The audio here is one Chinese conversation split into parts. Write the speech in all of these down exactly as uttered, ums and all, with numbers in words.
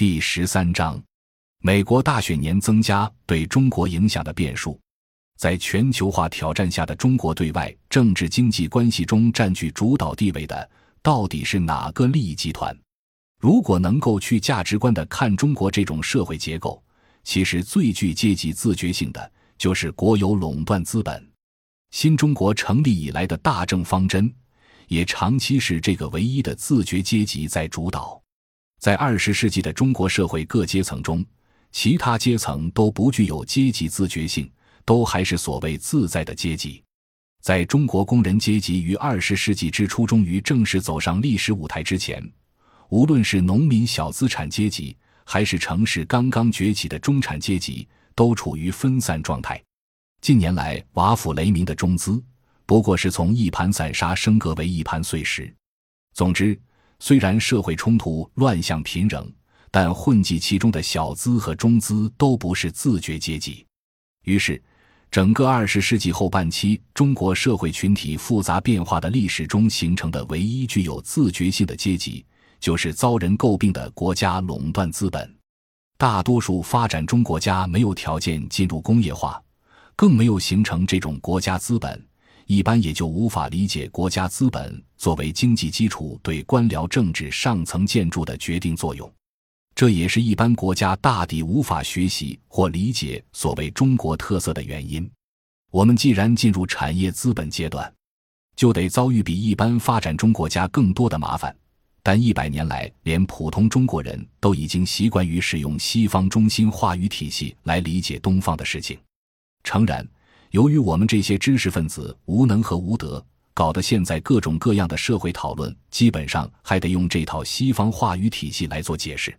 第十三章，美国大选年增加对中国影响的变数。在全球化挑战下的中国对外政治经济关系中占据主导地位的，到底是哪个利益集团？如果能够去价值观的看中国这种社会结构，其实最具阶级自觉性的，就是国有垄断资本。新中国成立以来的大政方针，也长期是这个唯一的自觉阶级在主导。在二十世纪的中国社会各阶层中，其他阶层都不具有阶级自觉性，都还是所谓自在的阶级。在中国工人阶级于二十世纪之初终于正式走上历史舞台之前，无论是农民小资产阶级，还是城市刚刚崛起的中产阶级，都处于分散状态。近年来瓦釜雷鸣的中资，不过是从一盘散沙升格为一盘碎石。总之，虽然社会冲突乱象频仍，但混迹其中的小资和中资都不是自觉阶级。于是，整个二十世纪后半期中国社会群体复杂变化的历史中形成的唯一具有自觉性的阶级，就是遭人诟病的国家垄断资本。大多数发展中国家没有条件进入工业化，更没有形成这种国家资本，一般也就无法理解国家资本作为经济基础对官僚政治上层建筑的决定作用。这也是一般国家大抵无法学习或理解所谓中国特色的原因。我们既然进入产业资本阶段，就得遭遇比一般发展中国家更多的麻烦，但一百年来，连普通中国人都已经习惯于使用西方中心话语体系来理解东方的事情。诚然，由于我们这些知识分子无能和无德，搞得现在各种各样的社会讨论基本上还得用这套西方话语体系来做解释。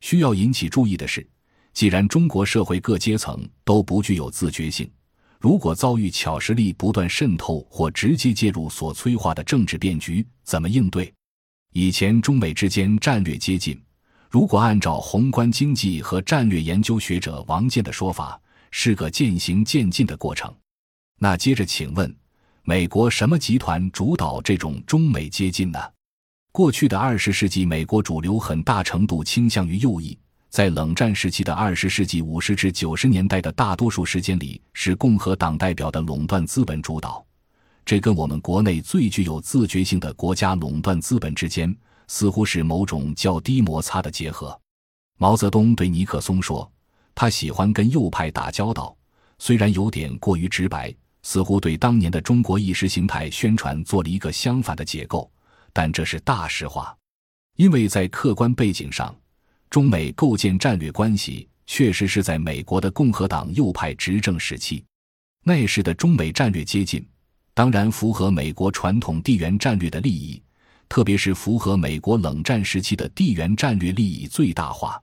需要引起注意的是，既然中国社会各阶层都不具有自觉性，如果遭遇巧实力不断渗透或直接介入所催化的政治变局，怎么应对？以前中美之间战略接近，如果按照宏观经济和战略研究学者王健的说法，是个渐行渐进的过程。那接着请问，美国什么集团主导这种中美接近呢？过去的二十世纪，美国主流很大程度倾向于右翼，在冷战时期的二十世纪五十至九十年代的大多数时间里，是共和党代表的垄断资本主导。这跟我们国内最具有自觉性的国家垄断资本之间，似乎是某种较低摩擦的结合。毛泽东对尼克松说，他喜欢跟右派打交道，虽然有点过于直白，似乎对当年的中国意识形态宣传做了一个相反的解构，但这是大实话。因为在客观背景上，中美构建战略关系确实是在美国的共和党右派执政时期。那时的中美战略接近，当然符合美国传统地缘战略的利益，特别是符合美国冷战时期的地缘战略利益最大化。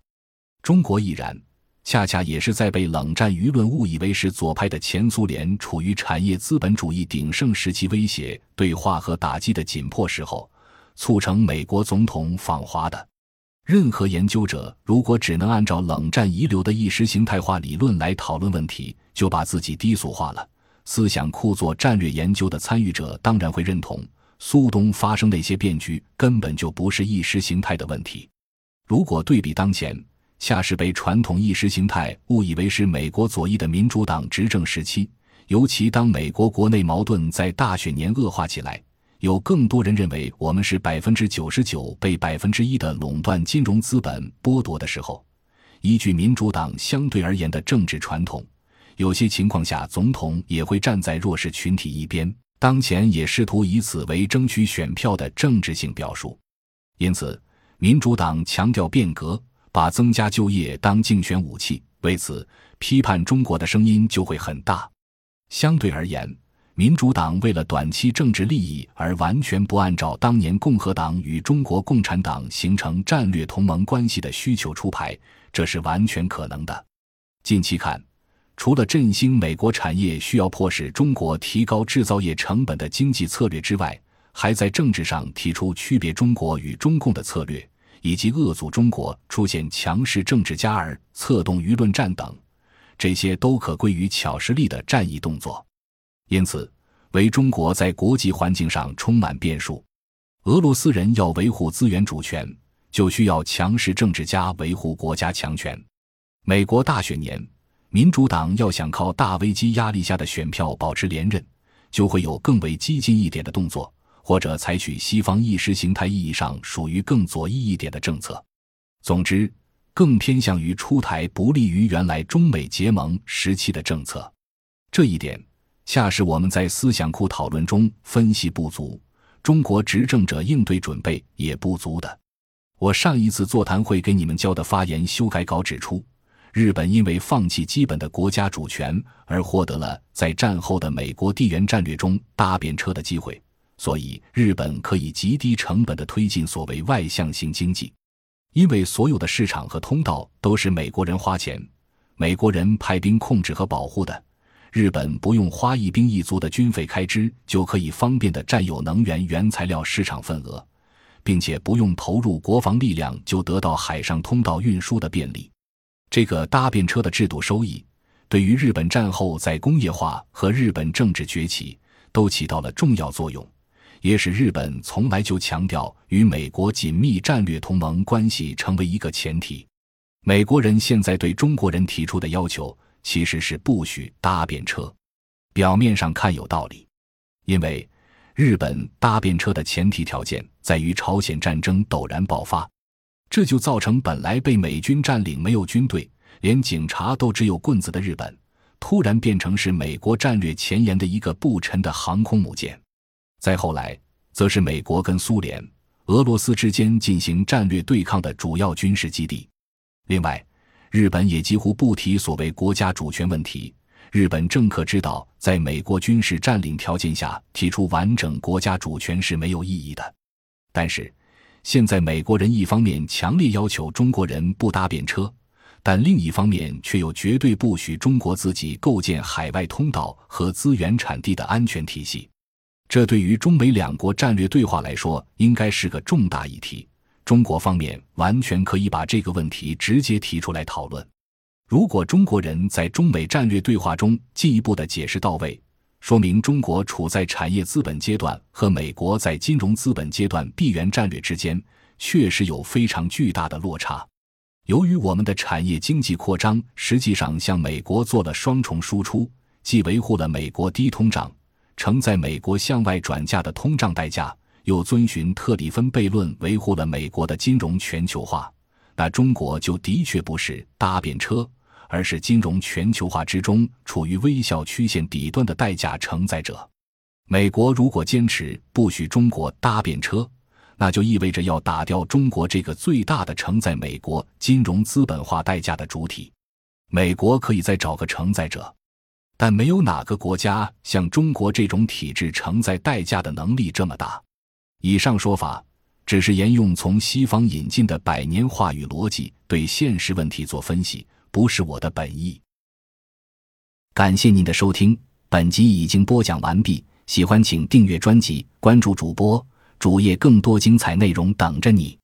中国亦然，恰恰也是在被冷战舆论误以为是左派的前苏联处于产业资本主义鼎盛时期威胁、对话和打击的紧迫时候，促成美国总统访华的。任何研究者如果只能按照冷战遗留的意识形态化理论来讨论问题，就把自己低俗化了。思想酷做战略研究的参与者当然会认同，苏东发生那些变局根本就不是意识形态的问题。如果对比当前，恰是被传统意识形态误以为是美国左翼的民主党执政时期，尤其当美国国内矛盾在大选年恶化起来，有更多人认为我们是 百分之九十九 被 百分之一 的垄断金融资本剥夺的时候，依据民主党相对而言的政治传统，有些情况下总统也会站在弱势群体一边，当前也试图以此为争取选票的政治性表述。因此，民主党强调变革，把增加就业当竞选武器，为此批判中国的声音就会很大。相对而言，民主党为了短期政治利益而完全不按照当年共和党与中国共产党形成战略同盟关系的需求出牌，这是完全可能的。近期看，除了振兴美国产业需要迫使中国提高制造业成本的经济策略之外，还在政治上提出区别中国与中共的策略，以及遏阻中国出现强势政治家而策动舆论战等，这些都可归于巧实力的战役动作。因此，为中国在国际环境上充满变数，俄罗斯人要维护资源主权，就需要强势政治家维护国家强权。美国大选年，民主党要想靠大危机压力下的选票保持连任，就会有更为激进一点的动作，或者采取西方意识形态意义上属于更左翼一点的政策。总之，更偏向于出台不利于原来中美结盟时期的政策。这一点恰是我们在思想库讨论中分析不足，中国执政者应对准备也不足的。我上一次座谈会给你们交的发言修改稿指出，日本因为放弃基本的国家主权而获得了在战后的美国地缘战略中搭便车的机会，所以日本可以极低成本地推进所谓外向型经济。因为所有的市场和通道都是美国人花钱，美国人派兵控制和保护的，日本不用花一兵一卒的军费开支就可以方便地占有能源原材料市场份额，并且不用投入国防力量就得到海上通道运输的便利。这个搭便车的制度收益，对于日本战后在工业化和日本政治崛起都起到了重要作用，也使日本从来就强调与美国紧密战略同盟关系成为一个前提。美国人现在对中国人提出的要求其实是不许搭便车，表面上看有道理，因为日本搭便车的前提条件在于朝鲜战争陡然爆发，这就造成本来被美军占领没有军队，连警察都只有棍子的日本，突然变成是美国战略前沿的一个不沉的航空母舰。再后来，则是美国跟苏联、俄罗斯之间进行战略对抗的主要军事基地。另外，日本也几乎不提所谓国家主权问题，日本政客知道在美国军事占领条件下提出完整国家主权是没有意义的。但是现在美国人一方面强烈要求中国人不搭便车，但另一方面却又绝对不许中国自己构建海外通道和资源产地的安全体系。这对于中美两国战略对话来说应该是个重大议题，中国方面完全可以把这个问题直接提出来讨论。如果中国人在中美战略对话中进一步的解释到位，说明中国处在产业资本阶段和美国在金融资本阶段地缘战略之间确实有非常巨大的落差。由于我们的产业经济扩张实际上向美国做了双重输出，既维护了美国低通胀，承载美国向外转嫁的通胀代价，又遵循特里芬悖论维护了美国的金融全球化，那中国就的确不是搭便车，而是金融全球化之中处于微笑曲线底端的代价承载者。美国如果坚持不许中国搭便车，那就意味着要打掉中国这个最大的承载美国金融资本化代价的主体。美国可以再找个承载者，但没有哪个国家像中国这种体制承载代价的能力这么大。以上说法只是沿用从西方引进的百年话语逻辑对现实问题做分析，不是我的本意。感谢您的收听，本集已经播讲完毕，喜欢请订阅专辑，关注主播，主页更多精彩内容等着你。